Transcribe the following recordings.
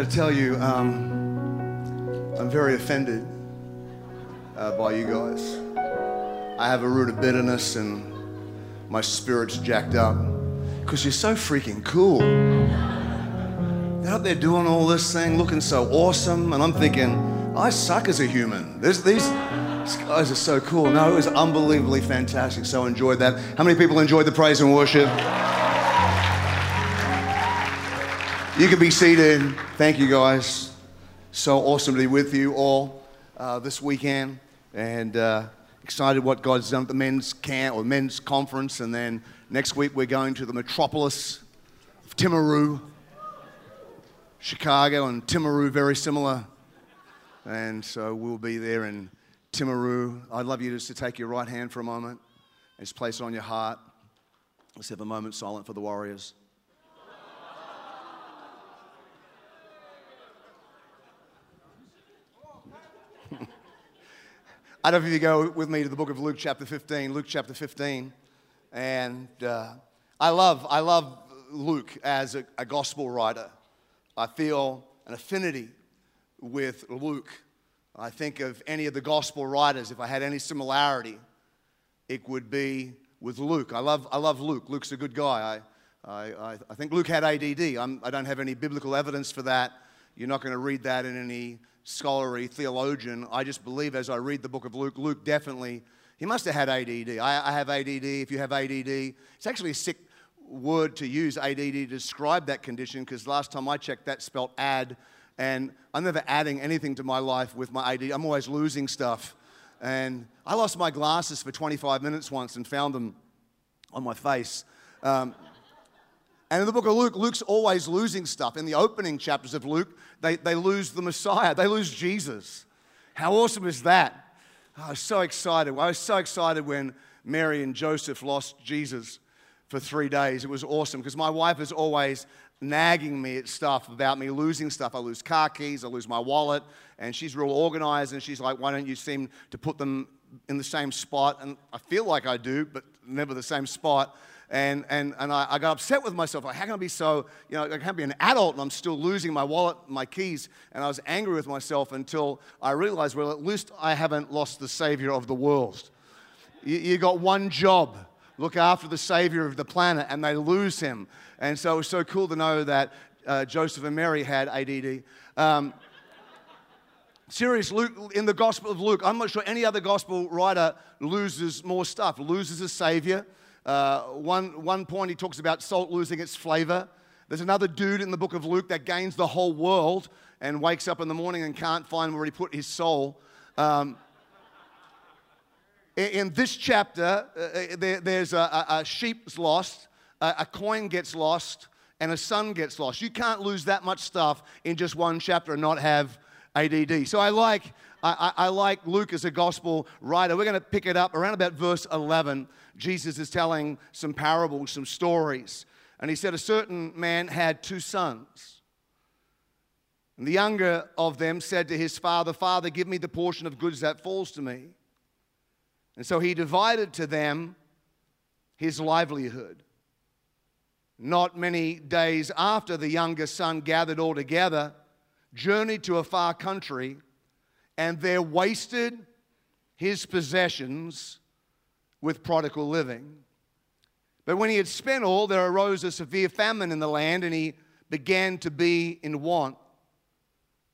got to tell you, I'm very offended by you guys. I have a root of bitterness and my spirit's jacked up because you're so freaking cool. They're out there doing all this thing, looking so awesome, and I'm thinking, I suck as a human. These guys are so cool. No, it was unbelievably fantastic, so I enjoyed that. How many people enjoyed the praise and worship? You can be seated. Thank you, guys. So awesome to be with you all this weekend, and excited what God's done at the men's camp or men's conference, and then next week we're going to the metropolis of Timaru, Chicago, and Timaru very similar, and so we'll be there in Timaru. I'd love you just to take your right hand for a moment and just place it on your heart. Let's have a moment silent for the Warriors. I don't know if you go with me to the book of Luke chapter 15, Luke chapter 15, and I love Luke as a gospel writer. I feel an affinity with Luke. I think of any of the gospel writers, if I had any similarity, it would be with Luke. I love Luke. Luke's a good guy. I think Luke had ADD. I don't have any biblical evidence for that. You're not going to read that in any scholarly theologian. I just believe as I read the book of Luke, Luke definitely, he must have had ADD. I have ADD. If you have ADD, it's actually a sick word to use, ADD, to describe that condition, because last time I checked, that spelled add, and I'm never adding anything to my life with my ADD. I'm always losing stuff, and I lost my glasses for 25 minutes once and found them on my face. And in the book of Luke, Luke's always losing stuff. In the opening chapters of Luke, they lose the Messiah. They lose Jesus. How awesome is that? Oh, I was so excited. I was so excited when Mary and Joseph lost Jesus for 3 days. It was awesome because my wife is always nagging me at stuff about me losing stuff. I lose car keys. I lose my wallet. And she's real organized, and she's like, why don't you seem to put them in the same spot? And I feel like I do, but never the same spot. And I got upset with myself. Like, how can I be so, you know, I can't be an adult and I'm still losing my wallet, my keys. And I was angry with myself until I realized, well, at least I haven't lost the Savior of the world. You got one job. Look after the Savior of the planet, and they lose him. And so it was so cool to know that Joseph and Mary had ADD. Serious, Luke, in the Gospel of Luke, I'm not sure any other gospel writer loses more stuff. Loses a Savior. One point he talks about salt losing its flavor. There's another dude in the book of Luke that gains the whole world and wakes up in the morning and can't find where he put his soul. In this chapter, there's a sheep's lost, a coin gets lost, and a son gets lost. You can't lose that much stuff in just one chapter and not have ADD. So I like Luke as a gospel writer. We're going to pick it up around about verse 11. Jesus is telling some parables, some stories. And he said, a certain man had two sons. And the younger of them said to his father, Father, give me the portion of goods that falls to me. And so he divided to them his livelihood. Not many days after, the younger son gathered all together, journeyed to a far country, and there wasted his possessions with prodigal living. But when he had spent all, there arose a severe famine in the land, and he began to be in want.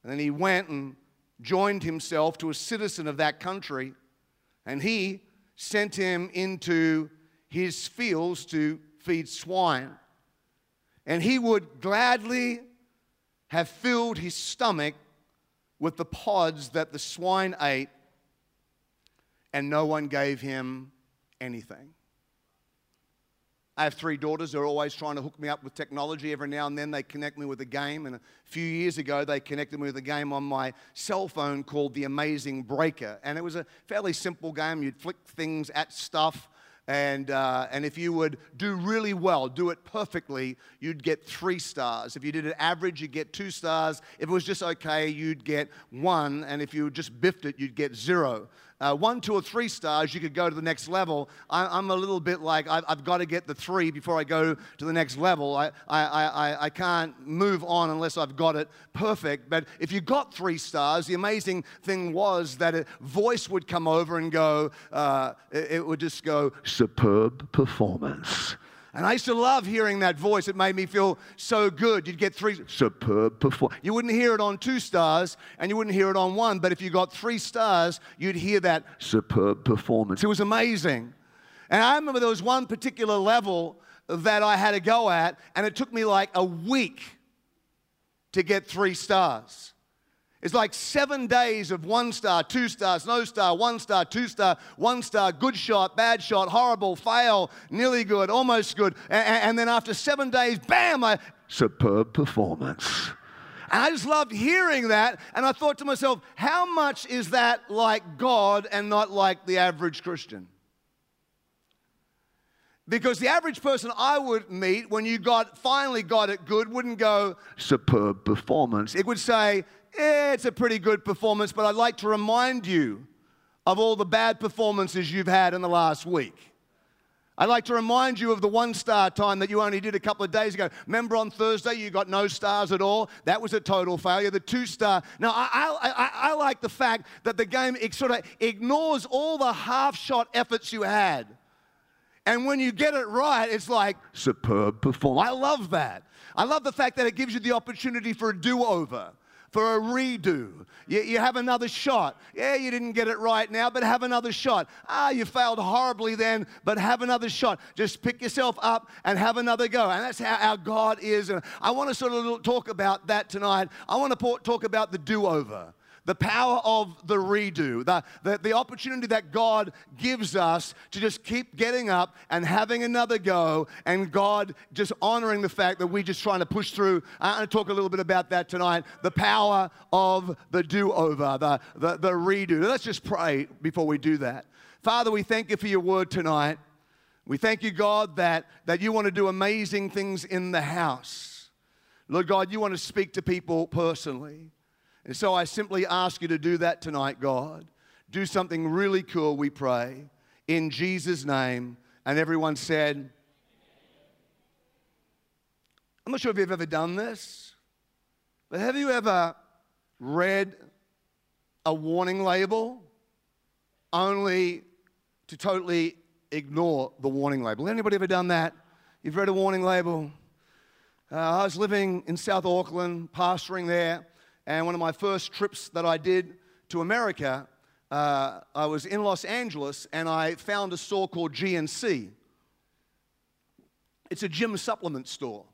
And then he went and joined himself to a citizen of that country, and he sent him into his fields to feed swine. And he would gladly have filled his stomach with the pods that the swine ate, and no one gave him anything. I have three daughters. They're always trying to hook me up with technology. Every now and then they connect me with a game. And a few years ago, they connected me with a game on my cell phone called The Amazing Breaker. And it was a fairly simple game. You'd flick things at stuff. And if you would do really well, do it perfectly, you'd get 3 stars. If you did it average, you'd get 2 stars. If it was just okay, you'd get 1. And if you just biffed it, you'd get 0. 1, 2, or 3 stars, you could go to the next level. I'm a little bit like, I've got to get the 3 before I go to the next level. I can't move on unless I've got it perfect. But if you got 3 stars, the amazing thing was that a voice would come over and go, it would just go, superb performance. And I used to love hearing that voice. It made me feel so good. You'd get 3, superb performance. You wouldn't hear it on 2 stars, and you wouldn't hear it on 1, but if you got 3 stars, you'd hear that superb performance. It was amazing. And I remember there was one particular level that I had to go at, and it took me like a week to get 3 stars. It's like 7 days of 1 star, 2 stars, no star, 1 star, 2 star, 1 star, good shot, bad shot, horrible, fail, nearly good, almost good. And then after 7 days, bam, superb performance. And I just loved hearing that. And I thought to myself, how much is that like God and not like the average Christian? Because the average person I would meet, when you finally got it good, wouldn't go, superb performance. It would say, yeah, it's a pretty good performance, but I'd like to remind you of all the bad performances you've had in the last week. I'd like to remind you of the 1 star time that you only did a couple of days ago. Remember on Thursday you got no stars at all? That was a total failure. The 2 star. Now, I like the fact that the game sort of ignores all the half-shot efforts you had. And when you get it right, it's like, superb performance. I love that. I love the fact that it gives you the opportunity for a do-over. For a redo. You have another shot. Yeah, you didn't get it right now, but have another shot. Ah, you failed horribly then, but have another shot. Just pick yourself up and have another go. And that's how our God is. And I want to sort of talk about that tonight. I want to talk about the do-over. The power of the redo, the opportunity that God gives us to just keep getting up and having another go, and God just honoring the fact that we're just trying to push through. I'm going to talk a little bit about that tonight, the power of the do-over, the redo. Let's just pray before we do that. Father, we thank you for your word tonight. We thank you, God, that you want to do amazing things in the house. Lord God, you want to speak to people personally. And so I simply ask you to do that tonight, God. Do something really cool, we pray, in Jesus' name. And everyone said, I'm not sure if you've ever done this, but have you ever read a warning label only to totally ignore the warning label? Anybody ever done that? You've read a warning label? I was living in South Auckland, pastoring there. And one of my first trips that I did to America, I was in Los Angeles, and I found a store called GNC. It's a gym supplement store.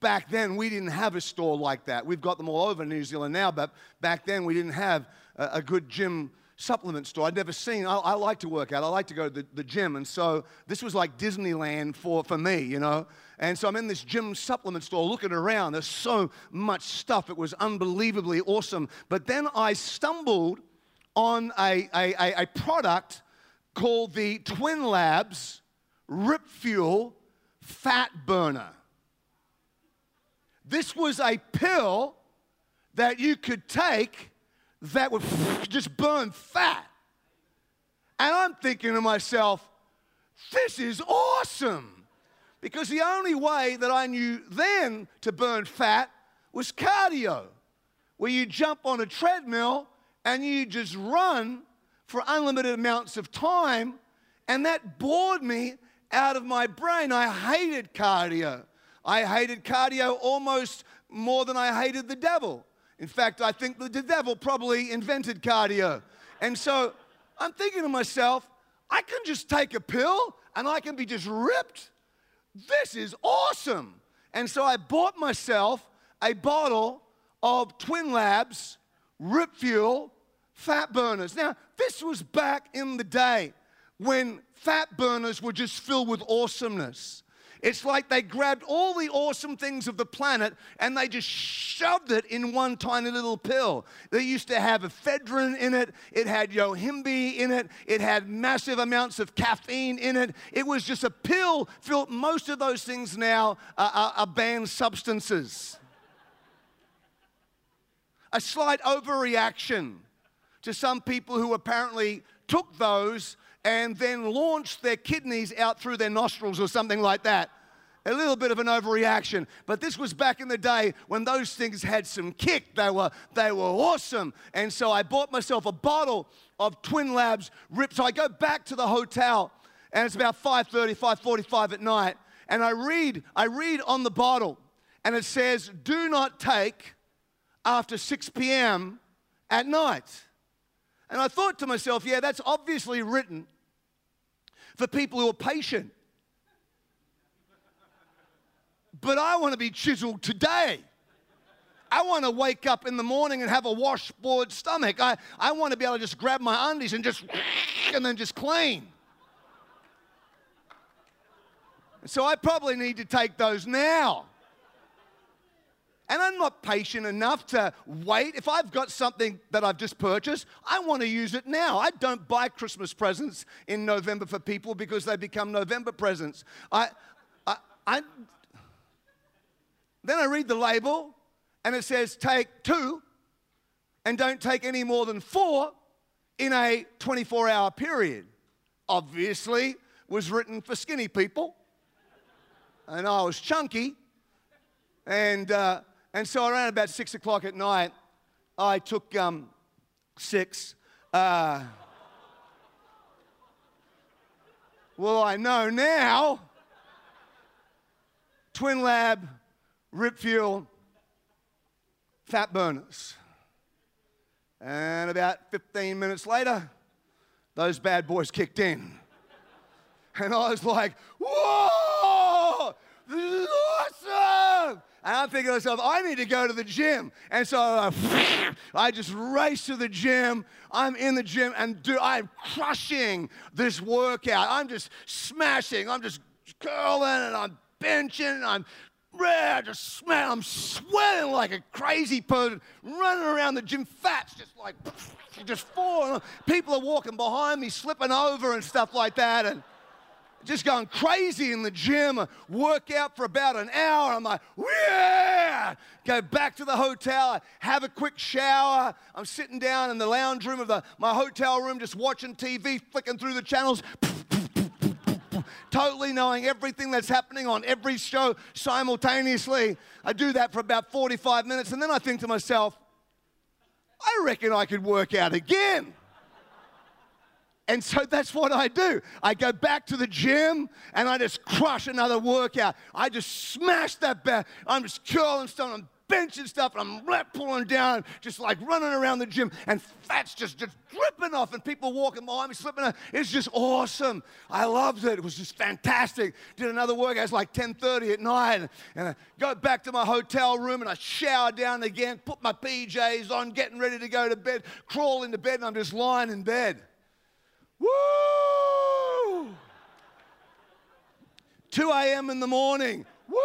Back then, we didn't have a store like that. We've got them all over New Zealand now, but back then, we didn't have a good gym supplement store. I'd never seen. I like to work out. I like to go to the gym. And so this was like Disneyland for me, you know. And so I'm in this gym supplement store looking around. There's so much stuff. It was unbelievably awesome. But then I stumbled on a product called the Twin Labs Rip Fuel Fat Burner. This was a pill that you could take that would just burn fat. And I'm thinking to myself, this is awesome. Because the only way that I knew then to burn fat was cardio, where you jump on a treadmill and you just run for unlimited amounts of time, and that bored me out of my brain. I hated cardio. I hated cardio almost more than I hated the devil. In fact, I think the devil probably invented cardio. And so I'm thinking to myself, I can just take a pill and I can be just ripped. This is awesome. And so I bought myself a bottle of Twin Labs Rip Fuel Fat Burners. Now, this was back in the day when fat burners were just filled with awesomeness. It's like they grabbed all the awesome things of the planet and they just shoved it in one tiny little pill. They used to have ephedrine in it. It had yohimbine in it. It had massive amounts of caffeine in it. It was just a pill filled. Most of those things now are banned substances. A slight overreaction to some people who apparently took those and then launched their kidneys out through their nostrils or something like that. A little bit of an overreaction, but this was back in the day when those things had some kick. They were awesome, and so I bought myself a bottle of Twin Labs Rip. So I go back to the hotel, and it's about 5:30, 5:45 at night, and I read on the bottle, and it says, "Do not take after 6 p.m. at night." And I thought to myself, yeah, that's obviously written for people who are patient. But I want to be chiseled today. I want to wake up in the morning and have a washboard stomach. I want to be able to just grab my undies and then just clean. So I probably need to take those now. And I'm not patient enough to wait. If I've got something that I've just purchased, I want to use it now. I don't buy Christmas presents in November for people because they become November presents. Then I read the label, and it says, take 2 and don't take any more than 4 in a 24-hour period. Obviously, was written for skinny people, and I was chunky. And so around about 6 o'clock at night, I took 6. Well, I know now, Twin Lab Rip Fuel fat burners. And about 15 minutes later, those bad boys kicked in. And I was like, whoa, this is awesome. And I'm thinking to myself, I need to go to the gym. And so I just race to the gym. I'm in the gym, and dude, I'm crushing this workout. I'm just smashing. I'm just curling, and I'm benching, and I'm sweating like a crazy person, running around the gym, fats just falling. People are walking behind me, slipping over and stuff like that, and just going crazy in the gym. I work out for about an hour. I'm like, yeah! Go back to the hotel. I have a quick shower. I'm sitting down in the lounge room of my hotel room, just watching TV, flicking through the channels. Totally knowing everything that's happening on every show simultaneously. I do that for about 45 minutes, and then I think to myself, I reckon I could work out again. And so that's what I do. I go back to the gym, and I just crush another workout. I just smash that back. I'm just curling stuff, I'm benching stuff, and I'm lap pulling down, just like running around the gym, and fat's just dripping off, and people walking behind me, slipping off. It's just awesome. I loved it. It was just fantastic. Did another workout. It's like 10:30 at night, and I go back to my hotel room, and I shower down again, put my PJs on, getting ready to go to bed, crawl into bed, and I'm just lying in bed. Woo! 2 a.m. in the morning. Woo!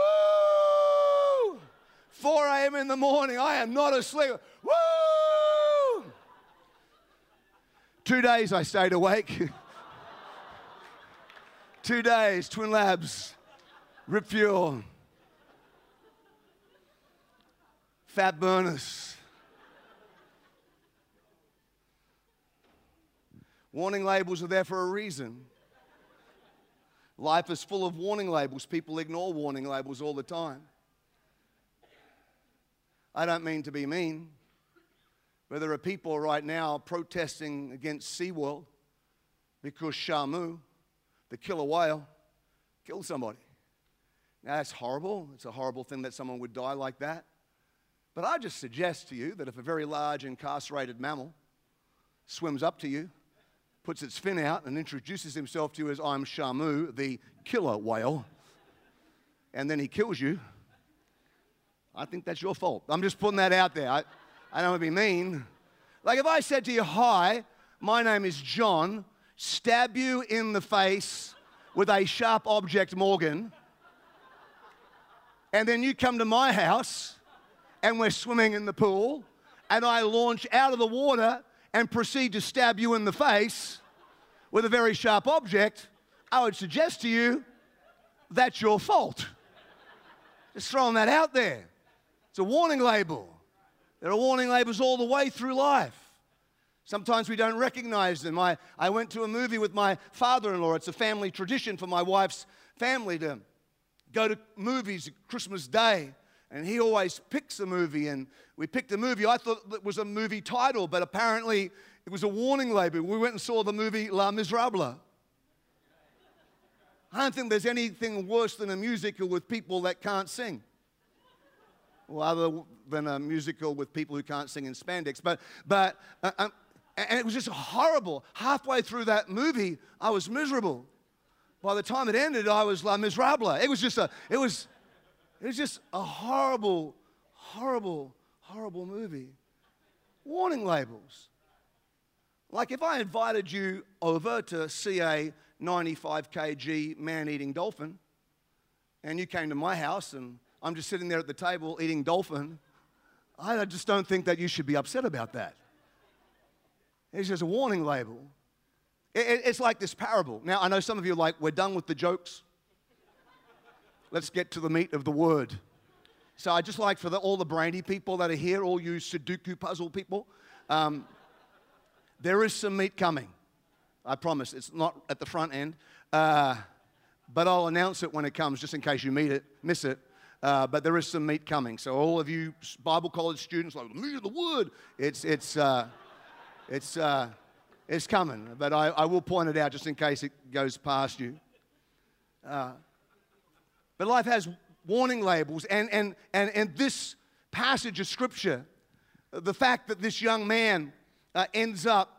4 a.m. in the morning, I am not asleep. Woo! 2 days I stayed awake. 2 days, Twin Labs, Rip Fuel, fat burners. Warning labels are there for a reason. Life is full of warning labels. People ignore warning labels all the time. I don't mean to be mean, but there are people right now protesting against SeaWorld because Shamu, the killer whale, killed somebody. Now, that's horrible. It's a horrible thing that someone would die like that. But I just suggest to you that if a very large incarcerated mammal swims up to you, puts its fin out, and introduces himself to you as, I'm Shamu, the killer whale, and then he kills you, I think that's your fault. I'm just putting that out there. I don't want to be mean. Like if I said to you, hi, my name is John, stab you in the face with a sharp object, Morgan, and then you come to my house, and we're swimming in the pool, and I launch out of the water and proceed to stab you in the face with a very sharp object, I would suggest to you that's your fault. Just throwing that out there. It's a warning label. There are warning labels all the way through life. Sometimes we don't recognize them. I went to a movie with my father-in-law. It's a family tradition for my wife's family to go to movies at Christmas Day. And he always picks a movie. And we picked a movie. I thought it was a movie title, but apparently it was a warning label. We went and saw the movie Les Misérables. I don't think there's anything worse than a musical with people that can't sing. Well, other than a musical with people who can't sing in spandex. And it was just horrible. Halfway through that movie, I was miserable. By the time it ended, I was la miserable. It was just a horrible, horrible, horrible movie. Warning labels. Like if I invited you over to see a 95 kg man-eating dolphin, and you came to my house, and I'm just sitting there at the table eating dolphin, I just don't think that you should be upset about that. It's just a warning label. It's like this parable. Now, I know some of you are like, we're done with the jokes. Let's get to the meat of the word. So I just like for all the brainy people that are here, all you Sudoku puzzle people, there is some meat coming. I promise. It's not at the front end. But I'll announce it when it comes, just in case you miss it. But there is some meat coming. So all of you Bible college students, like, the meat of the word, it's coming, but I will point it out just in case it goes past you. But life has warning labels, and this passage of Scripture, the fact that this young man ends up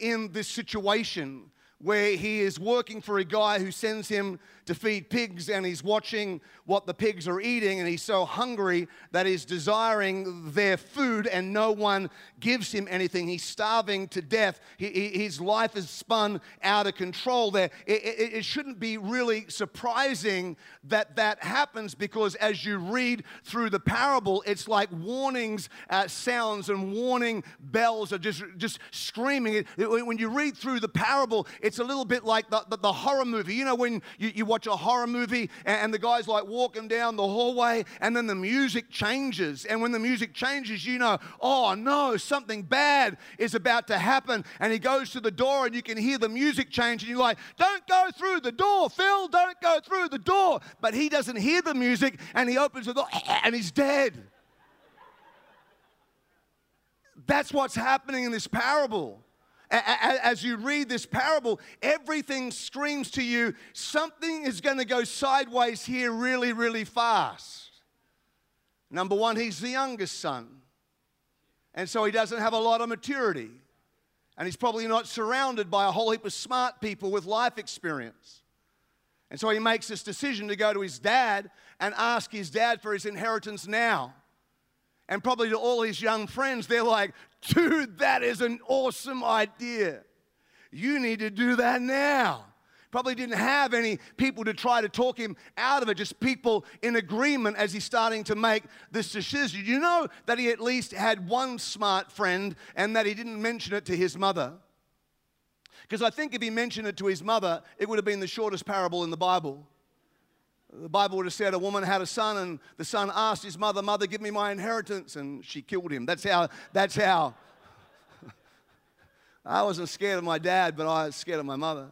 in this situation where he is working for a guy who sends him to feed pigs, and he's watching what the pigs are eating, and he's so hungry that he's desiring their food, and no one gives him anything. He's starving to death. His life is spun out of control there. It shouldn't be really surprising that that happens, because as you read through the parable, it's like warnings, sounds and warning bells are just screaming. When you read through the parable, it's a little bit like the horror movie. You know when you watch a horror movie and the guy's like walking down the hallway and then the music changes. And when the music changes, you know, oh no, something bad is about to happen. And he goes to the door and you can hear the music change and you're like, don't go through the door, Phil, don't go through the door. But he doesn't hear the music and he opens the door and he's dead. That's what's happening in this parable. As you read this parable, everything screams to you, something is going to go sideways here really, really fast. Number one, he's the youngest son. And so he doesn't have a lot of maturity. And he's probably not surrounded by a whole heap of smart people with life experience. And so he makes this decision to go to his dad and ask his dad for his inheritance now. And probably to all his young friends, they're like, dude, that is an awesome idea. You need to do that now. Probably didn't have any people to try to talk him out of it, just people in agreement as he's starting to make this decision. You know that he at least had one smart friend and that he didn't mention it to his mother. Because I think if he mentioned it to his mother, it would have been the shortest parable in the Bible. The Bible would have said a woman had a son, and the son asked his mother, "Mother, give me my inheritance," and she killed him. That's how. I wasn't scared of my dad, but I was scared of my mother.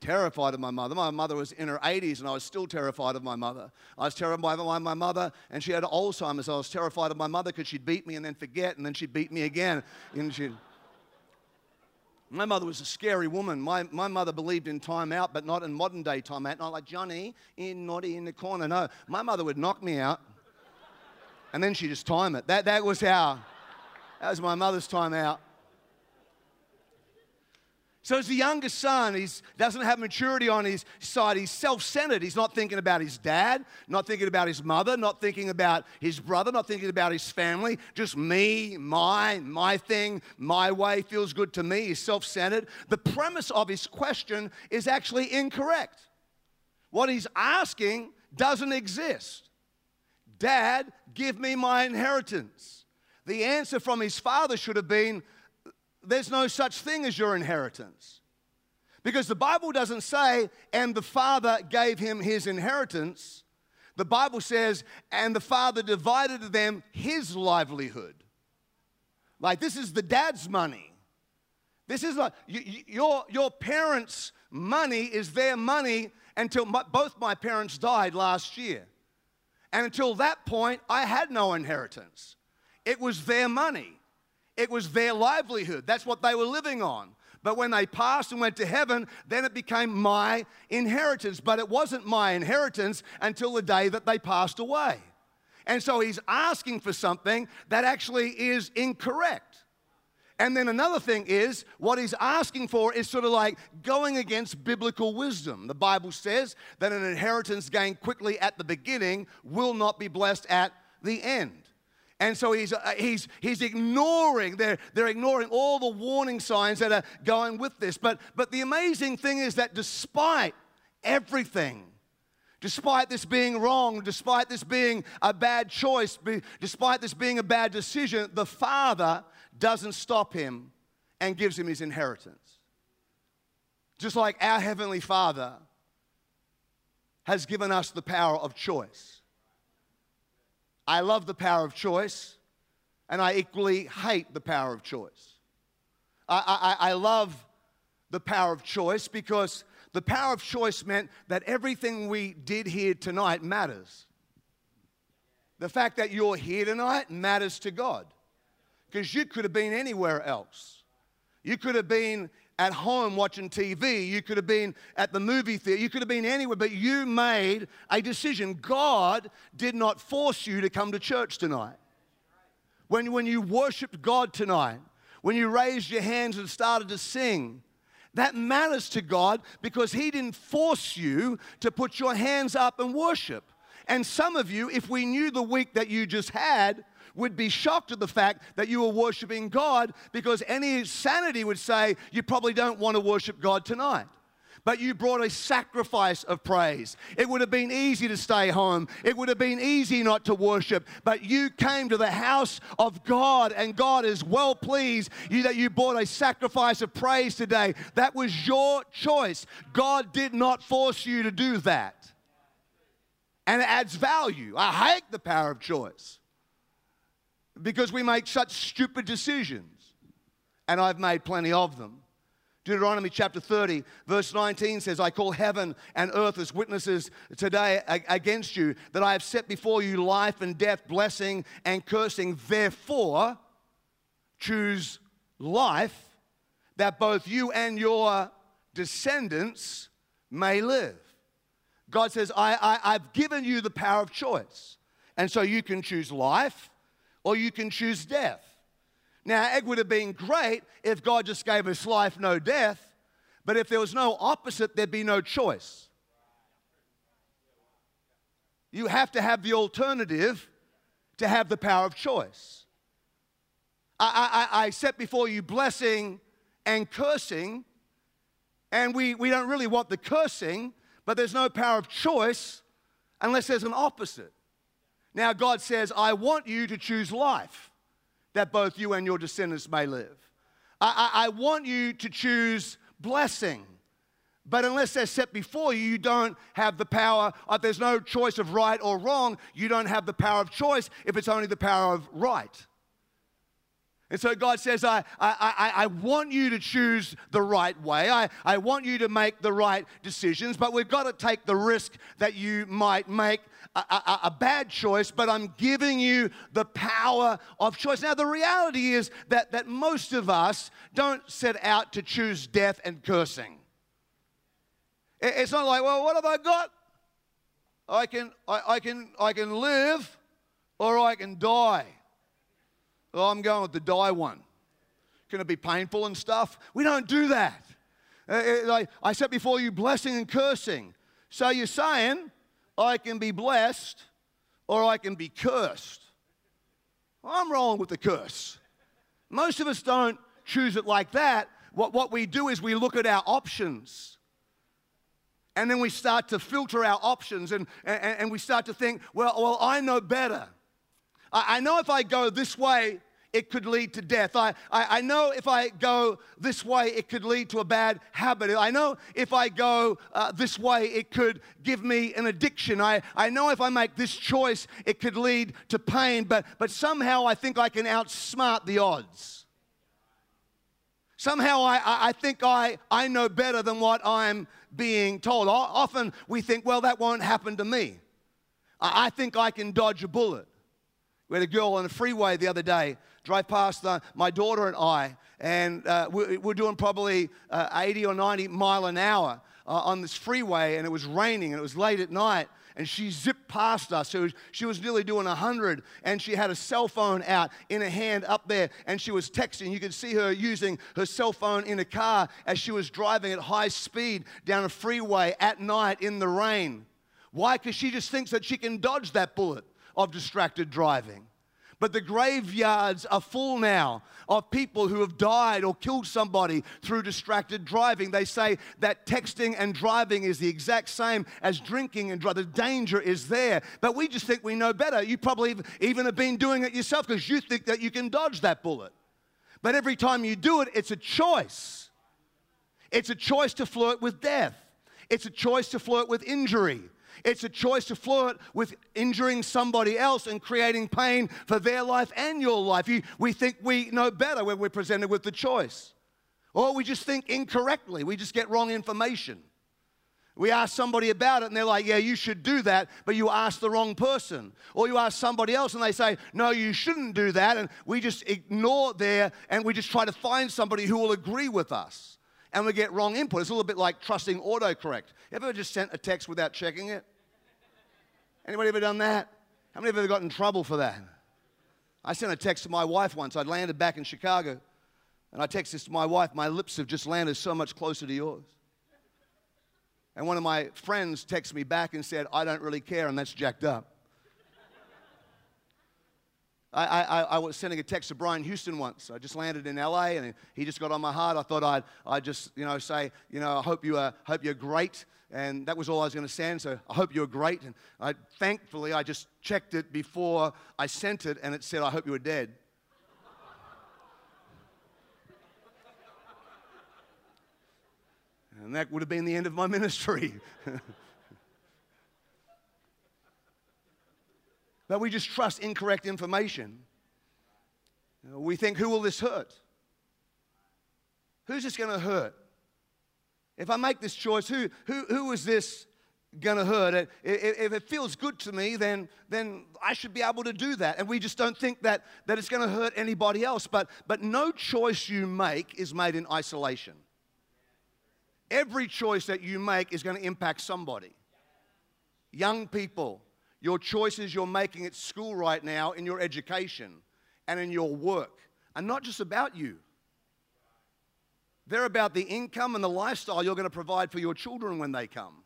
Terrified of my mother. My mother was in her 80s, and I was still terrified of my mother. I was terrified by my mother, and she had Alzheimer's. I was terrified of my mother because she'd beat me and then forget, and then she'd beat me again. My mother was a scary woman. My mother believed in time out, but not in modern day time out. Not like Johnny, in naughty in the corner. No, my mother would knock me out, and then she just time it. That was my mother's time out. So as the youngest son, he doesn't have maturity on his side. He's self-centered. He's not thinking about his dad, not thinking about his mother, not thinking about his brother, not thinking about his family. Just me, my thing, my way feels good to me. He's self-centered. The premise of his question is actually incorrect. What he's asking doesn't exist. Dad, give me my inheritance. The answer from his father should have been, there's no such thing as your inheritance. Because the Bible doesn't say, and the father gave him his inheritance. The Bible says, and the father divided to them his livelihood. Like, this is the dad's money. This is like, your parents' money is their money until both my parents died last year. And until that point, I had no inheritance. It was their money. It was their livelihood. That's what they were living on. But when they passed and went to heaven, then it became my inheritance. But it wasn't my inheritance until the day that they passed away. And so he's asking for something that actually is incorrect. And then another thing is, what he's asking for is sort of like going against biblical wisdom. The Bible says that an inheritance gained quickly at the beginning will not be blessed at the end. And so he's ignoring, they're ignoring all the warning signs that are going with this. But the amazing thing is that despite everything, despite this being wrong, despite this being a bad choice, despite this being a bad decision, the Father doesn't stop him and gives him his inheritance. Just like our Heavenly Father has given us the power of choice. I love the power of choice, and I equally hate the power of choice. I love the power of choice because the power of choice meant that everything we did here tonight matters. The fact that you're here tonight matters to God, because you could have been anywhere else. You could have been at home watching TV. You could have been at the movie theater. You could have been anywhere, but you made a decision. God did not force you to come to church tonight. When you worshiped God tonight, when you raised your hands and started to sing, that matters to God because he didn't force you to put your hands up and worship. And some of you, if we knew the week that you just had, would be shocked at the fact that you were worshiping God, because any sanity would say you probably don't want to worship God tonight. But you brought a sacrifice of praise. It would have been easy to stay home. It would have been easy not to worship. But you came to the house of God, and God is well pleased that you brought a sacrifice of praise today. That was your choice. God did not force you to do that. And it adds value. I hate the power of choice because we make such stupid decisions. And I've made plenty of them. Deuteronomy chapter 30, verse 19 says, I call heaven and earth as witnesses today against you, that I have set before you life and death, blessing and cursing. Therefore, choose life, that both you and your descendants may live. God says, I've given you the power of choice. And so you can choose life or you can choose death. Now, it would have been great if God just gave us life, no death. But if there was no opposite, there'd be no choice. You have to have the alternative to have the power of choice. I set before you blessing and cursing. And we don't really want the cursing, but there's no power of choice unless there's an opposite. Now, God says, I want you to choose life, that both you and your descendants may live. I want you to choose blessing, but unless they're set before you, you don't have the power. There's no choice of right or wrong. You don't have the power of choice if it's only the power of right. And so God says, I want you to choose the right way. I want you to make the right decisions, but we've got to take the risk that you might make a bad choice, but I'm giving you the power of choice. Now, the reality is that most of us don't set out to choose death and cursing. It's not like, well, what have I got? I can live or I can die. Oh, I'm going with the die one. Can it be painful and stuff? We don't do that. I set before you blessing and cursing. So you're saying I can be blessed or I can be cursed. Well, I'm rolling with the curse. Most of us don't choose it like that. What we do is we look at our options. And then we start to filter our options and we start to think, well, I know better. I know if I go this way, it could lead to death. I know if I go this way, it could lead to a bad habit. I know if I go this way, it could give me an addiction. I know if I make this choice, it could lead to pain, but somehow I think I can outsmart the odds. Somehow I think I know better than what I'm being told. Often we think, well, that won't happen to me. I think I can dodge a bullet. We had a girl on the freeway the other day drive past my daughter and I, and we're doing probably 80 or 90 mile an hour on this freeway, and it was raining, and it was late at night, and she zipped past us. She was nearly doing 100, and she had a cell phone out in her hand up there, and she was texting. You could see her using her cell phone in a car as she was driving at high speed down a freeway at night in the rain. Why? Because she just thinks that she can dodge that bullet of distracted driving. But the graveyards are full now of people who have died or killed somebody through distracted driving. They say that texting and driving is the exact same as drinking and driving. The danger is there. But we just think we know better. You probably even have been doing it yourself because you think that you can dodge that bullet. But every time you do it, it's a choice. It's a choice to flirt with death. It's a choice to flirt with injury. It's a choice to flirt with injuring somebody else and creating pain for their life and your life. We think we know better when we're presented with the choice. Or we just think incorrectly. We just get wrong information. We ask somebody about it and they're like, yeah, you should do that, but you ask the wrong person. Or you ask somebody else and they say, no, you shouldn't do that. And we just ignore there and we just try to find somebody who will agree with us. And we get wrong input. It's a little bit like trusting autocorrect. Ever just sent a text without checking it? Anybody ever done that? How many of you ever got in trouble for that? I sent a text to my wife once. I'd landed back in Chicago, and I texted this to my wife. My lips have just landed so much closer to yours. And one of my friends texted me back and said, I don't really care, and that's jacked up. I was sending a text to Brian Houston once. I just landed in LA and he just got on my heart. I thought I'd just, you know, say, you know, I hope you're great. And that was all I was going to send. So I hope you're great. And thankfully, I just checked it before I sent it and it said, I hope you were dead. And that would have been the end of my ministry. But we just trust incorrect information. We think, who will this hurt? Who's this going to hurt? If I make this choice, who is this going to hurt? If it feels good to me, then I should be able to do that. And we just don't think that it's going to hurt anybody else. But no choice you make is made in isolation. Every choice that you make is going to impact somebody. Young people. Your choices you're making at school right now, in your education and in your work, are not just about you. They're about the income and the lifestyle you're going to provide for your children when they come.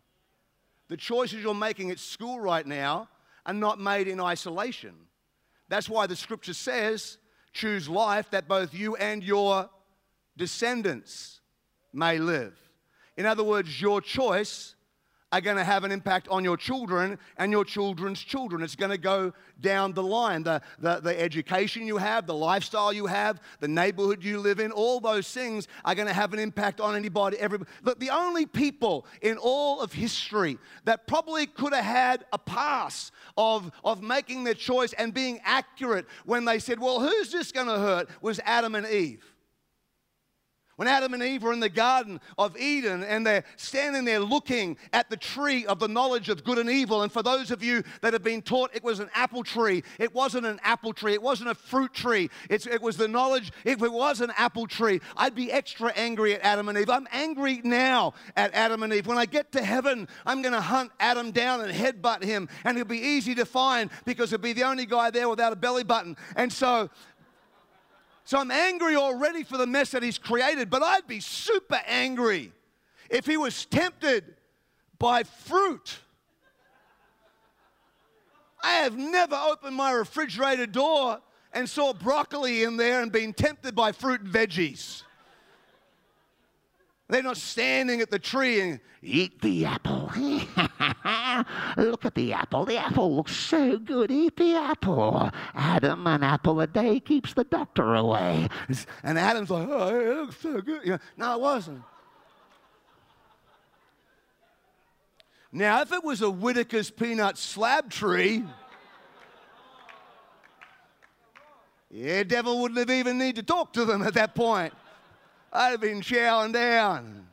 The choices you're making at school right now are not made in isolation. That's why the scripture says, choose life that both you and your descendants may live. In other words, your choice are going to have an impact on your children and your children's children. It's going to go down the line. The education you have, the lifestyle you have, the neighborhood you live in, all those things are going to have an impact on anybody. Look, the only people in all of history that probably could have had a pass of making their choice and being accurate when they said, well, who's this going to hurt, was Adam and Eve. When Adam and Eve were in the Garden of Eden and they're standing there looking at the tree of the knowledge of good and evil, and for those of you that have been taught it was an apple tree, it wasn't an apple tree, it wasn't a fruit tree, it was the knowledge. If it was an apple tree, I'd be extra angry at Adam and Eve. I'm angry now at Adam and Eve. When I get to heaven, I'm going to hunt Adam down and headbutt him, and he'll be easy to find because he'll be the only guy there without a belly button. And so I'm angry already for the mess that he's created, but I'd be super angry if he was tempted by fruit. I have never opened my refrigerator door and saw broccoli in there and been tempted by fruit and veggies. They're not standing at the tree and, eat the apple. Look at the apple. The apple looks so good. Eat the apple. Adam, an apple a day keeps the doctor away. And Adam's like, oh, it looks so good. You know, no, it wasn't. Now, if it was a Whitaker's peanut slab tree, yeah, devil wouldn't have even need to talk to them at that point. I've been chowing down.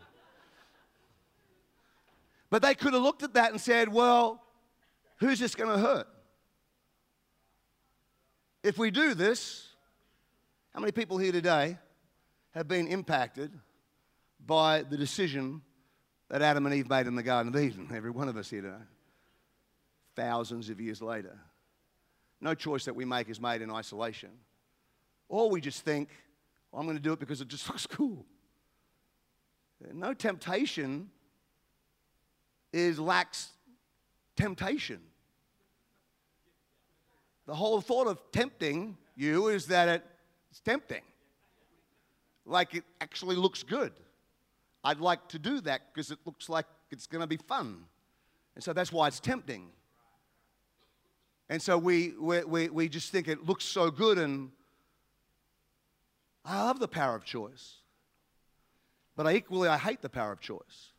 But they could have looked at that and said, well, who's this going to hurt? If we do this, how many people here today have been impacted by the decision that Adam and Eve made in the Garden of Eden? Every one of us here today. Thousands of years later. No choice that we make is made in isolation. Or we just think, well, I'm going to do it because it just looks cool. No temptation is lacks temptation. The whole thought of tempting you is that it's tempting. Like it actually looks good. I'd like to do that because it looks like it's going to be fun. And so that's why it's tempting. And so we just think it looks so good, and I love the power of choice. But I hate the power of choice.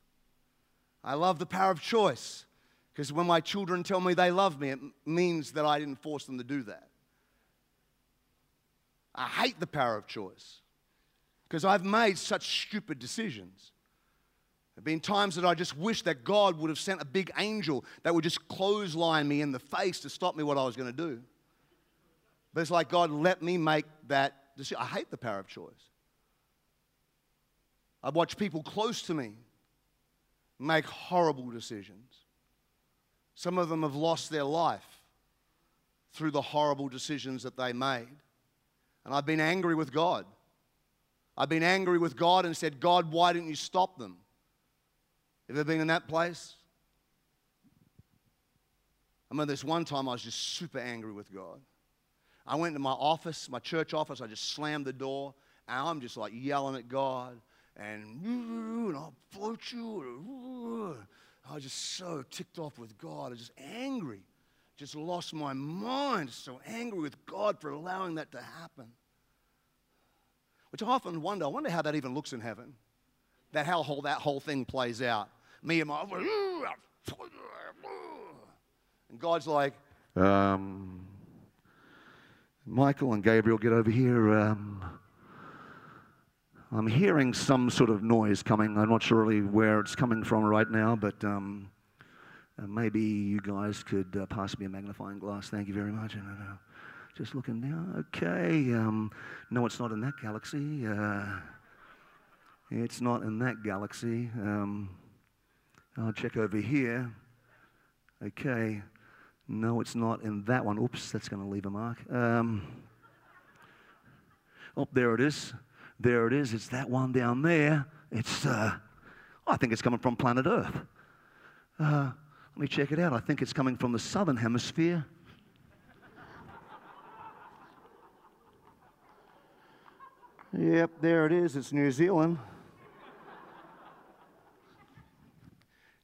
I love the power of choice because when my children tell me they love me, it means that I didn't force them to do that. I hate the power of choice because I've made such stupid decisions. There have been times that I just wish that God would have sent a big angel that would just clothesline me in the face to stop me what I was going to do. But it's like, God, let me make that decision. I hate the power of choice. I've watched people close to me make horrible decisions. Some of them have lost their life through the horrible decisions that they made. And I've been angry with God. I've been angry with God and said, God, why didn't you stop them? Have you ever been in that place? I remember this one time I was just super angry with God. I went to my office, my church office. I just slammed the door, and I'm just like yelling at God. And I'll float you. I was just so ticked off with God. I was just angry. Just lost my mind. So angry with God for allowing that to happen. Which I often wonder. I wonder how that even looks in heaven. That whole thing plays out. Me and my... And God's like... Michael and Gabriel, get over here. I'm hearing some sort of noise coming. I'm not sure really where it's coming from right now, but maybe you guys could pass me a magnifying glass. Thank you very much. Just looking now. Okay. No, it's not in that galaxy. It's not in that galaxy. I'll check over here. Okay. No, it's not in that one. Oops, that's going to leave a mark. Oh, there it is. There it is. It's that one down there. It's, I think it's coming from planet Earth. Let me check it out. I think it's coming from the southern hemisphere. Yep, there it is. It's New Zealand.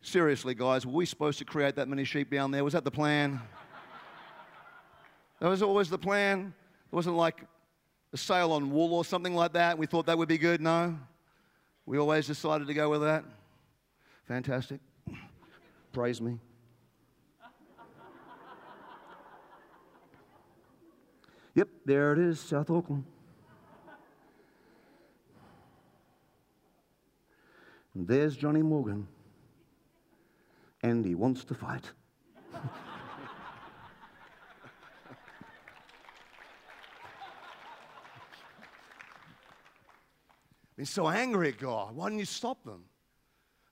Seriously, guys, were we supposed to create that many sheep down there? Was that the plan? That was always the plan. It wasn't like a sale on wool or something like that. We thought that would be good. No. We always decided to go with that. Fantastic. Praise me. Yep, there it is, South Auckland. And there's Johnny Morgan. And he wants to fight. I've been so angry at God. Why didn't you stop them?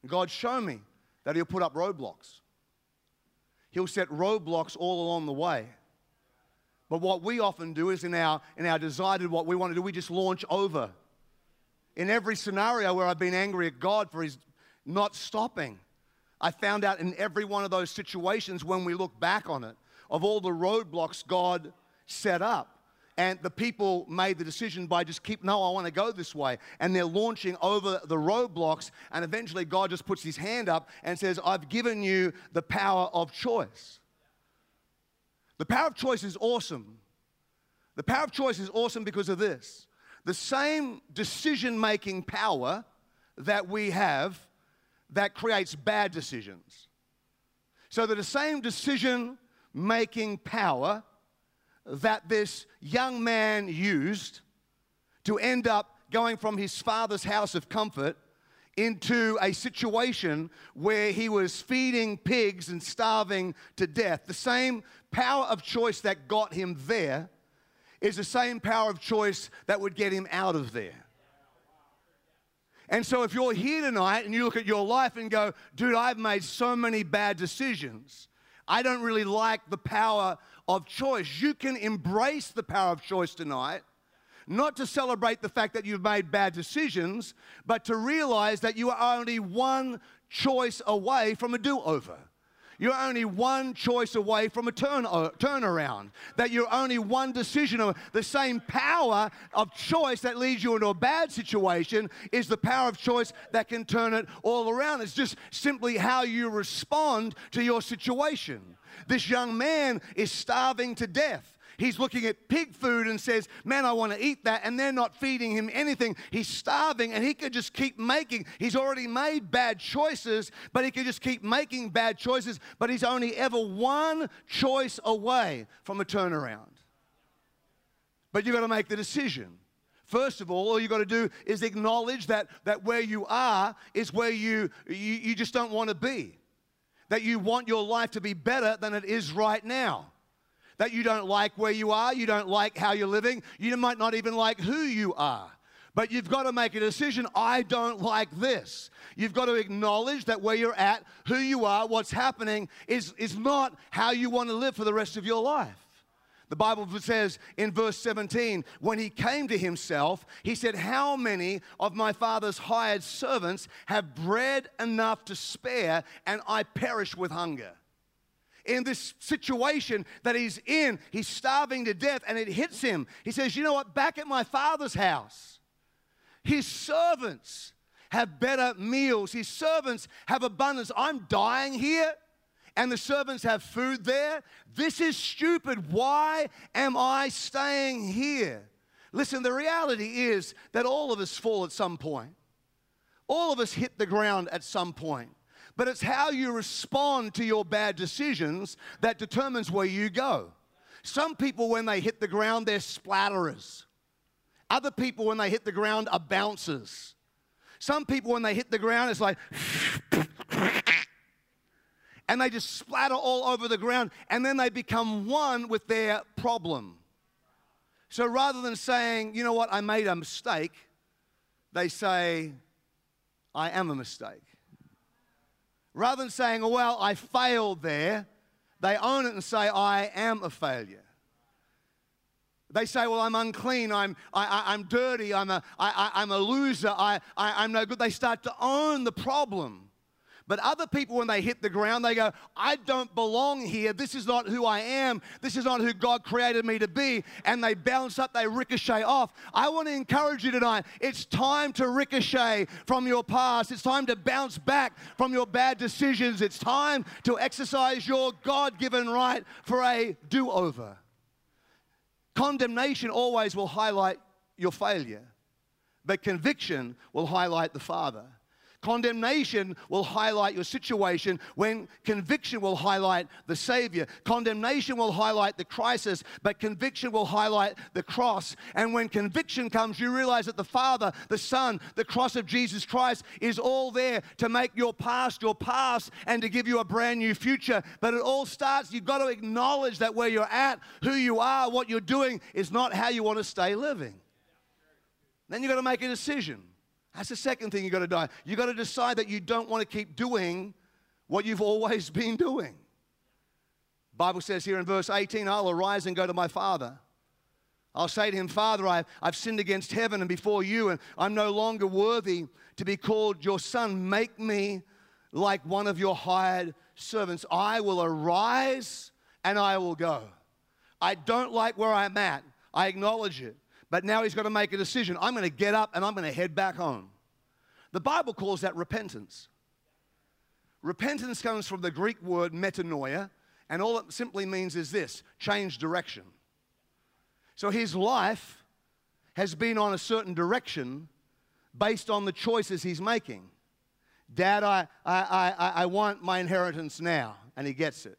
And God showed me that He'll put up roadblocks. He'll set roadblocks all along the way. But what we often do is in our desire to what we want to do, we just launch over. In every scenario where I've been angry at God for His not stopping, I found out in every one of those situations when we look back on it, of all the roadblocks God set up. And the people made the decision by just no, I want to go this way. And they're launching over the roadblocks, and eventually God just puts His hand up and says, I've given you the power of choice. The power of choice is awesome. The power of choice is awesome because of this. The same decision-making power that we have that creates bad decisions. So that the same decision-making power that this young man used to end up going from his father's house of comfort into a situation where he was feeding pigs and starving to death. The same power of choice that got him there is the same power of choice that would get him out of there. And so if you're here tonight and you look at your life and go, dude, I've made so many bad decisions. I don't really like the power of choice. You can embrace the power of choice tonight, not to celebrate the fact that you've made bad decisions, but to realize that you are only one choice away from a do-over. You're only one choice away from a turnaround. That you're only one decision away. The same power of choice that leads you into a bad situation is the power of choice that can turn it all around. It's just simply how you respond to your situation. This young man is starving to death. He's looking at pig food and says, man, I want to eat that, and they're not feeding him anything. He's starving, and he could just keep making. He's already made bad choices, but he could just keep making bad choices, but he's only ever one choice away from a turnaround. But you've got to make the decision. First of all you've got to do is acknowledge that where you are is where you just don't want to be, that you want your life to be better than it is right now. That you don't like where you are, you don't like how you're living, you might not even like who you are. But you've got to make a decision, I don't like this. You've got to acknowledge that where you're at, who you are, what's happening is not how you want to live for the rest of your life. The Bible says in verse 17, when he came to himself, he said, how many of my father's hired servants have bread enough to spare, and I perish with hunger? In this situation that he's in, he's starving to death, and it hits him. He says, you know what, back at my father's house, his servants have better meals. His servants have abundance. I'm dying here, and the servants have food there. This is stupid. Why am I staying here? Listen, the reality is that all of us fall at some point. All of us hit the ground at some point. But it's how you respond to your bad decisions that determines where you go. Some people, when they hit the ground, they're splatterers. Other people, when they hit the ground, are bouncers. Some people, when they hit the ground, it's like, and they just splatter all over the ground, and then they become one with their problem. So rather than saying, you know what, I made a mistake, they say, I am a mistake. Rather than saying, oh, well, I failed there, they own it and say, I am a failure. They say, well, I'm unclean, I'm dirty, I'm a loser, I'm no good. They start to own the problem. But other people, when they hit the ground, they go, I don't belong here. This is not who I am. This is not who God created me to be. And they bounce up, they ricochet off. I want to encourage you tonight. It's time to ricochet from your past. It's time to bounce back from your bad decisions. It's time to exercise your God-given right for a do-over. Condemnation always will highlight your failure, but conviction will highlight the Father. Condemnation will highlight your situation when conviction will highlight the Savior. Condemnation will highlight the crisis, but conviction will highlight the cross. And when conviction comes, you realize that the Father, the Son, the cross of Jesus Christ is all there to make your past, and to give you a brand new future. But it all starts, you've got to acknowledge that where you're at, who you are, what you're doing is not how you want to stay living. Then you've got to make a decision. That's the second thing you've got to do. You've got to decide that you don't want to keep doing what you've always been doing. The Bible says here in verse 18, I'll arise and go to my father. I'll say to him, Father, I've sinned against heaven and before you, and I'm no longer worthy to be called your son. Make me like one of your hired servants. I will arise and I will go. I don't like where I'm at. I acknowledge it. But now he's got to make a decision. I'm going to get up and I'm going to head back home. The Bible calls that repentance. Repentance comes from the Greek word metanoia, and all it simply means is this, change direction. So his life has been on a certain direction based on the choices he's making. Dad, I want my inheritance now, and he gets it.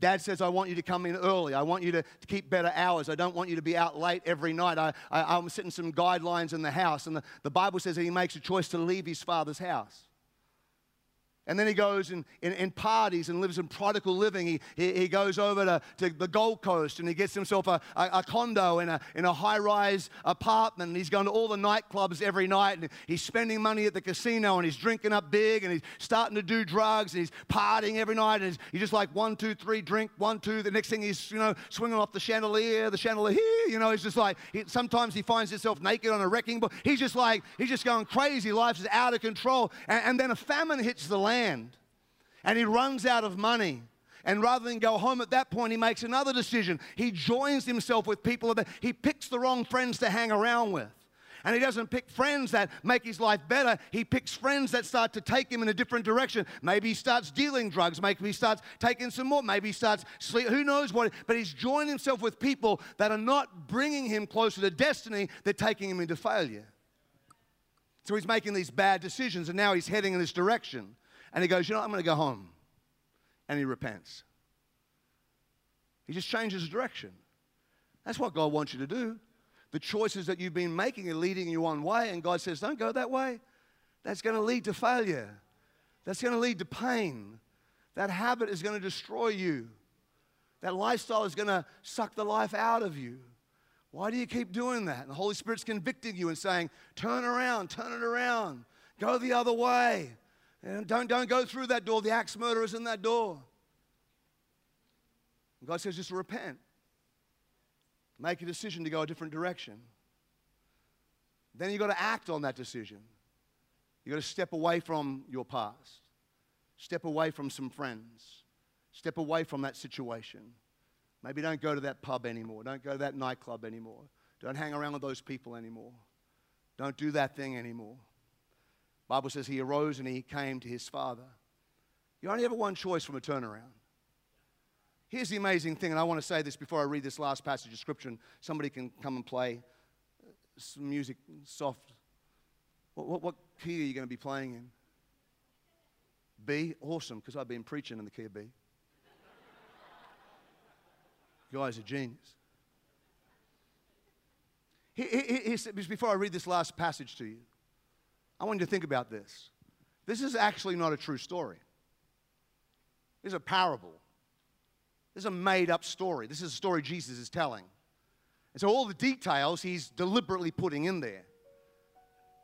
Dad says, I want you to come in early. I want you to keep better hours. I don't want you to be out late every night. I'm setting some guidelines in the house. And the Bible says that he makes a choice to leave his father's house. And then he goes and parties and lives in prodigal living. He goes over to the Gold Coast and he gets himself a condo in a high-rise apartment. And he's going to all the nightclubs every night. And he's spending money at the casino and he's drinking up big and he's starting to do drugs and he's partying every night. And he's just like, 1, 2, 3, drink, 1, 2. The next thing he's, swinging off the chandelier here. He's just like, sometimes he finds himself naked on a wrecking ball. He's just going crazy. Life is out of control. And then a famine hits the land. And he runs out of money. And rather than go home at that point, he makes another decision. He joins himself with people. He picks the wrong friends to hang around with. And he doesn't pick friends that make his life better. He picks friends that start to take him in a different direction. Maybe he starts dealing drugs. Maybe he starts taking some more. Maybe he starts sleeping. Who knows what. But he's joined himself with people that are not bringing him closer to destiny. They're taking him into failure. So he's making these bad decisions. And now he's heading in this direction. And he goes, I'm going to go home. And he repents. He just changes direction. That's what God wants you to do. The choices that you've been making are leading you one way. And God says, don't go that way. That's going to lead to failure. That's going to lead to pain. That habit is going to destroy you. That lifestyle is going to suck the life out of you. Why do you keep doing that? And the Holy Spirit's convicting you and saying, turn around, turn it around. Go the other way. And don't go through that door. The axe murderer is in that door. And God says, just repent. Make a decision to go a different direction. Then you've got to act on that decision. You've got to step away from your past. Step away from some friends. Step away from that situation. Maybe don't go to that pub anymore. Don't go to that nightclub anymore. Don't hang around with those people anymore. Don't do that thing anymore. The Bible says he arose and he came to his father. You only have one choice from a turnaround. Here's the amazing thing, and I want to say this before I read this last passage of Scripture. Somebody can come and play some music soft. What key are you going to be playing in? B? Awesome, because I've been preaching in the key of B. You guys are genius. Before I read this last passage to you, I want you to think about this. This is actually not a true story. This is a parable. This is a made-up story. This is a story Jesus is telling. And so all the details he's deliberately putting in there.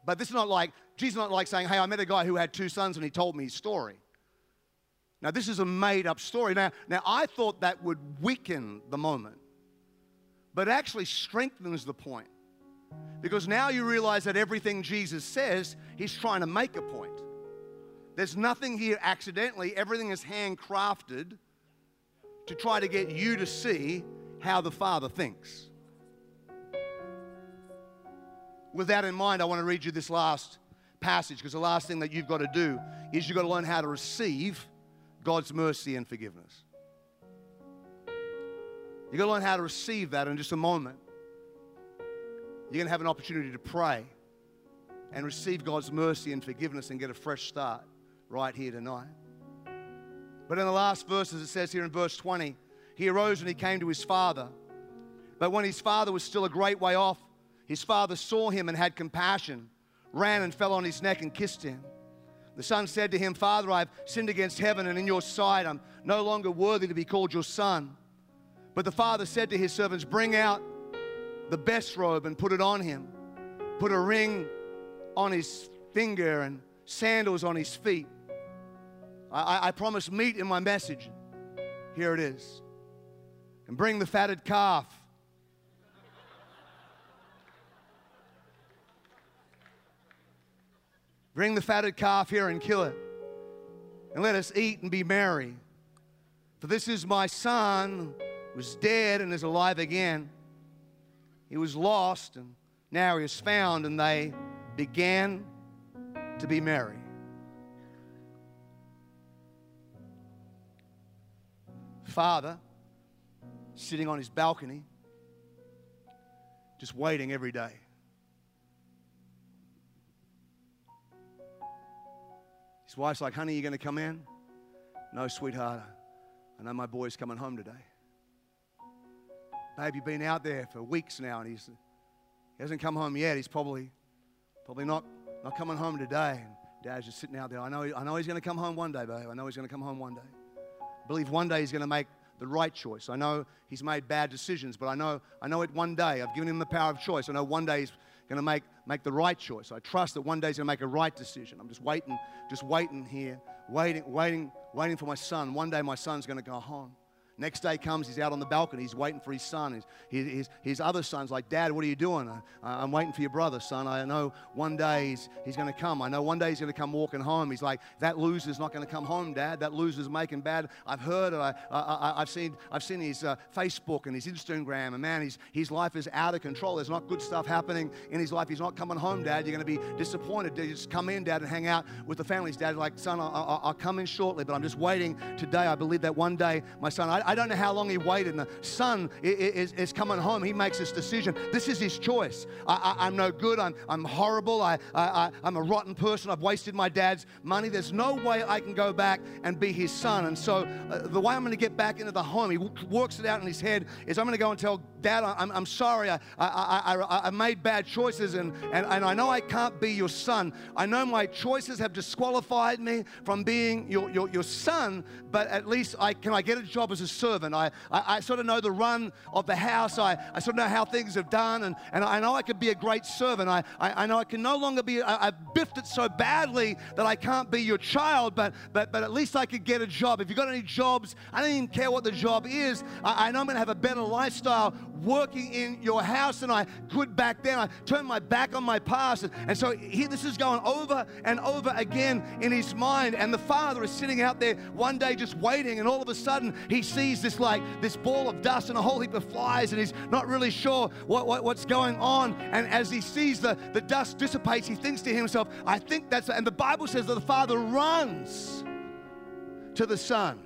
But this is not like, Jesus is not like saying, hey, I met a guy who had 2 sons and he told me his story. Now, this is a made-up story. Now, I thought that would weaken the moment. But it actually strengthens the point. Because now you realize that everything Jesus says, he's trying to make a point. There's nothing here accidentally. Everything is handcrafted to try to get you to see how the Father thinks. With that in mind, I want to read you this last passage, because the last thing that you've got to do is you've got to learn how to receive God's mercy and forgiveness. You've got to learn how to receive that in just a moment. You're going to have an opportunity to pray and receive God's mercy and forgiveness and get a fresh start right here tonight. But in the last verses, it says here in verse 20, he arose and he came to his father. But when his father was still a great way off, his father saw him and had compassion, ran and fell on his neck and kissed him. The son said to him, Father, I've sinned against heaven and in your sight. I'm no longer worthy to be called your son. But the father said to his servants, bring out the best robe and put it on him. Put a ring on his finger and sandals on his feet. I promised meat in my message. Here it is. And bring the fatted calf. Bring the fatted calf here and kill it. And let us eat and be merry. For this is my son who was dead and is alive again. He was lost, and now he is found, and they began to be merry. Father, sitting on his balcony, just waiting every day. His wife's like, honey, you going to come in? No, sweetheart, I know my boy's coming home today. Babe, you've been out there for weeks now, and he hasn't come home yet. He's probably not coming home today. And Dad's just sitting out there. I know he's going to come home one day, babe. I know he's going to come home one day. I believe one day he's going to make the right choice. I know he's made bad decisions, but I know it one day. I've given him the power of choice. I know one day he's going to make the right choice. I trust that one day he's going to make a right decision. I'm just waiting for my son. One day my son's going to go home. Next day comes, he's out on the balcony. He's waiting for his son. His other son's like, Dad, what are you doing? I'm waiting for your brother, son. I know one day he's going to come. I know one day he's going to come walking home. He's like, that loser's not going to come home, Dad. That loser's making bad. I've heard it. I've seen his Facebook and his Instagram. And, man, his life is out of control. There's not good stuff happening in his life. He's not coming home, Dad. You're going to be disappointed. Just come in, Dad, and hang out with the families. Dad's like, son, I'll come in shortly, but I'm just waiting today. I believe that one day my son, I don't know how long he waited, and the son is coming home. He makes his decision. This is his choice. I'm no good. I'm horrible. I'm a rotten person. I've wasted my dad's money. There's no way I can go back and be his son. And so the way I'm going to get back into the home, he works it out in his head, is I'm going to go and tell Dad, I'm sorry. I made bad choices, and I know I can't be your son. I know my choices have disqualified me from being your son, but at least I get a job as a servant. I sort of know the run of the house. I sort of know how things have done, and I know I could be a great servant. I know I can no longer be, I've biffed it so badly that I can't be your child, but at least I could get a job. If you've got any jobs, I don't even care what the job is. I know I'm going to have a better lifestyle working in your house than I could back then. I turned my back on my past. And so here this is going over and over again in his mind, and the father is sitting out there one day just waiting, and all of a sudden he sees this ball of dust and a whole heap of flies, and he's not really sure what's going on. And as he sees the dust dissipates, he thinks to himself, I think that's, and the Bible says that the father runs to the son,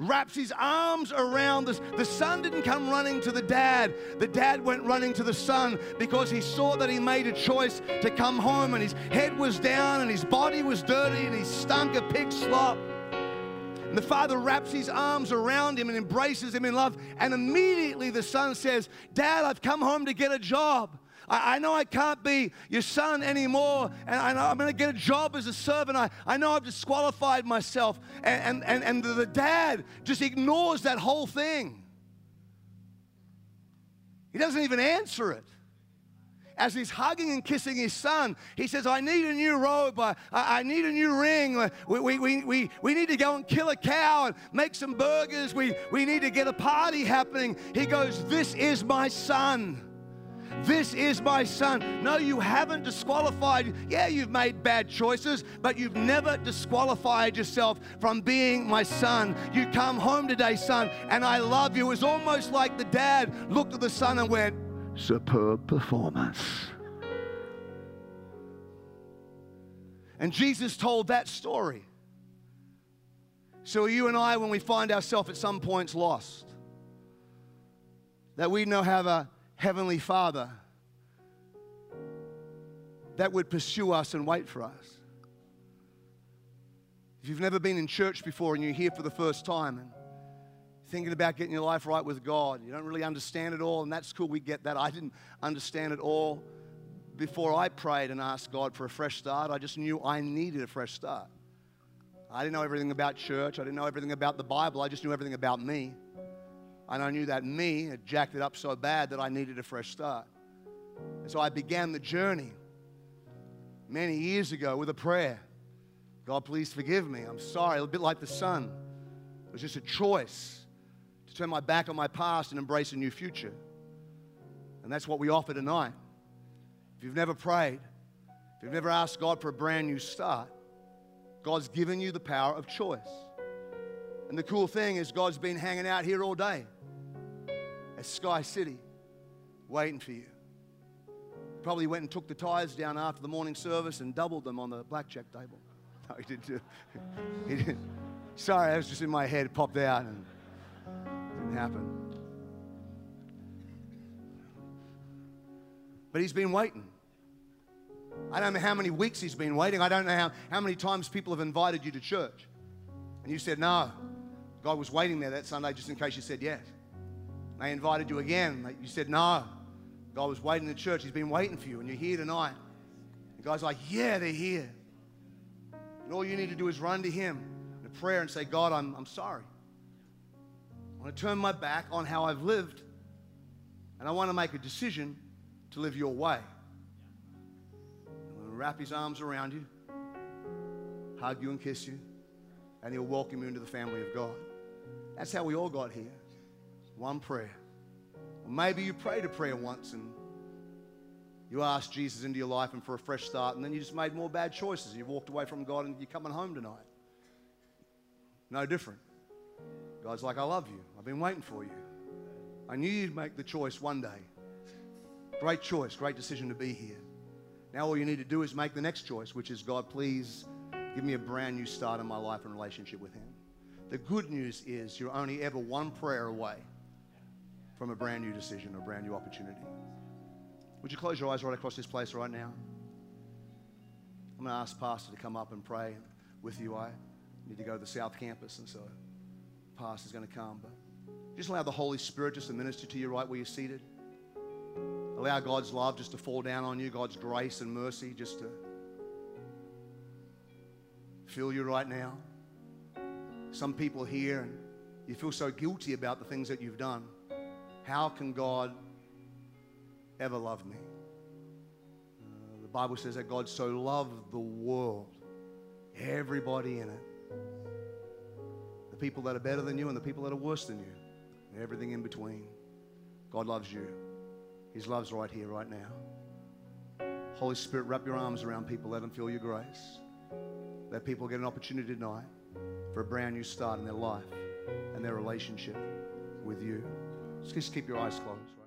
wraps his arms around this. The son didn't come running to the dad. The dad went running to the son because he saw that he made a choice to come home, and his head was down and his body was dirty and he stunk of pig slop. And the father wraps his arms around him and embraces him in love. And immediately the son says, Dad, I've come home to get a job. I know I can't be your son anymore, and I know I'm going to get a job as a servant. I know I've disqualified myself. And the dad just ignores that whole thing. He doesn't even answer it. As he's hugging and kissing his son, he says, I need a new robe. I need a new ring. We need to go and kill a cow and make some burgers. We need to get a party happening. He goes, this is my son. This is my son. No, you haven't disqualified. Yeah, you've made bad choices, but you've never disqualified yourself from being my son. You come home today, son, and I love you. It's almost like the dad looked at the son and went, superb performance. And Jesus told that story. So you and I, when we find ourselves at some points lost, that we now have a Heavenly Father that would pursue us and wait for us. If you've never been in church before and you're here for the first time and thinking about getting your life right with God, you don't really understand it all, and that's cool, we get that. I didn't understand it all before I prayed and asked God for a fresh start. I just knew I needed a fresh start. I didn't know everything about church. I didn't know everything about the Bible. I just knew everything about me. And I knew that me had jacked it up so bad that I needed a fresh start. And so I began the journey many years ago with a prayer. God, please forgive me. I'm sorry. A bit like the son. It was just a choice to turn my back on my past and embrace a new future. And that's what we offer tonight. If you've never prayed, if you've never asked God for a brand new start, God's given you the power of choice. And the cool thing is God's been hanging out here all day at Sky City, waiting for you. Probably went and took the tires down after the morning service and doubled them on the blackjack table. No, he didn't do it. He didn't. Sorry, that was just in my head, popped out, and it didn't happen. But he's been waiting. I don't know how many weeks he's been waiting. I don't know how many times people have invited you to church. And you said, no, God was waiting there that Sunday just in case you said yes. They invited you again. You said no. God was waiting in the church. He's been waiting for you, and you're here tonight. And God's like, yeah, they're here. And all you need to do is run to Him in a prayer and say, God, I'm sorry. I want to turn my back on how I've lived, and I want to make a decision to live your way. I'm going to wrap His arms around you, hug you and kiss you, and He'll welcome you into the family of God. That's how we all got here. One prayer. Or maybe you prayed a prayer once and you asked Jesus into your life and for a fresh start, and then you just made more bad choices. You walked away from God and you're coming home tonight. No different. God's like, I love you. I've been waiting for you. I knew you'd make the choice one day. Great choice, great decision to be here. Now all you need to do is make the next choice, which is, God, please give me a brand new start in my life and relationship with Him. The good news is you're only ever one prayer away from a brand new decision, a brand new opportunity. Would you close your eyes right across this place right now? I'm going to ask Pastor to come up and pray with you. I need to go to the South Campus, and so Pastor's going to come. But just allow the Holy Spirit just to minister to you right where you're seated. Allow God's love just to fall down on you, God's grace and mercy just to fill you right now. Some people here, and you feel so guilty about the things that you've done. How can God ever love me? The Bible says that God so loved the world, everybody in it, the people that are better than you and the people that are worse than you, and everything in between. God loves you. His love's right here, right now. Holy Spirit, wrap your arms around people. Let them feel your grace. Let people get an opportunity tonight for a brand new start in their life and their relationship with you. Just keep your eyes closed.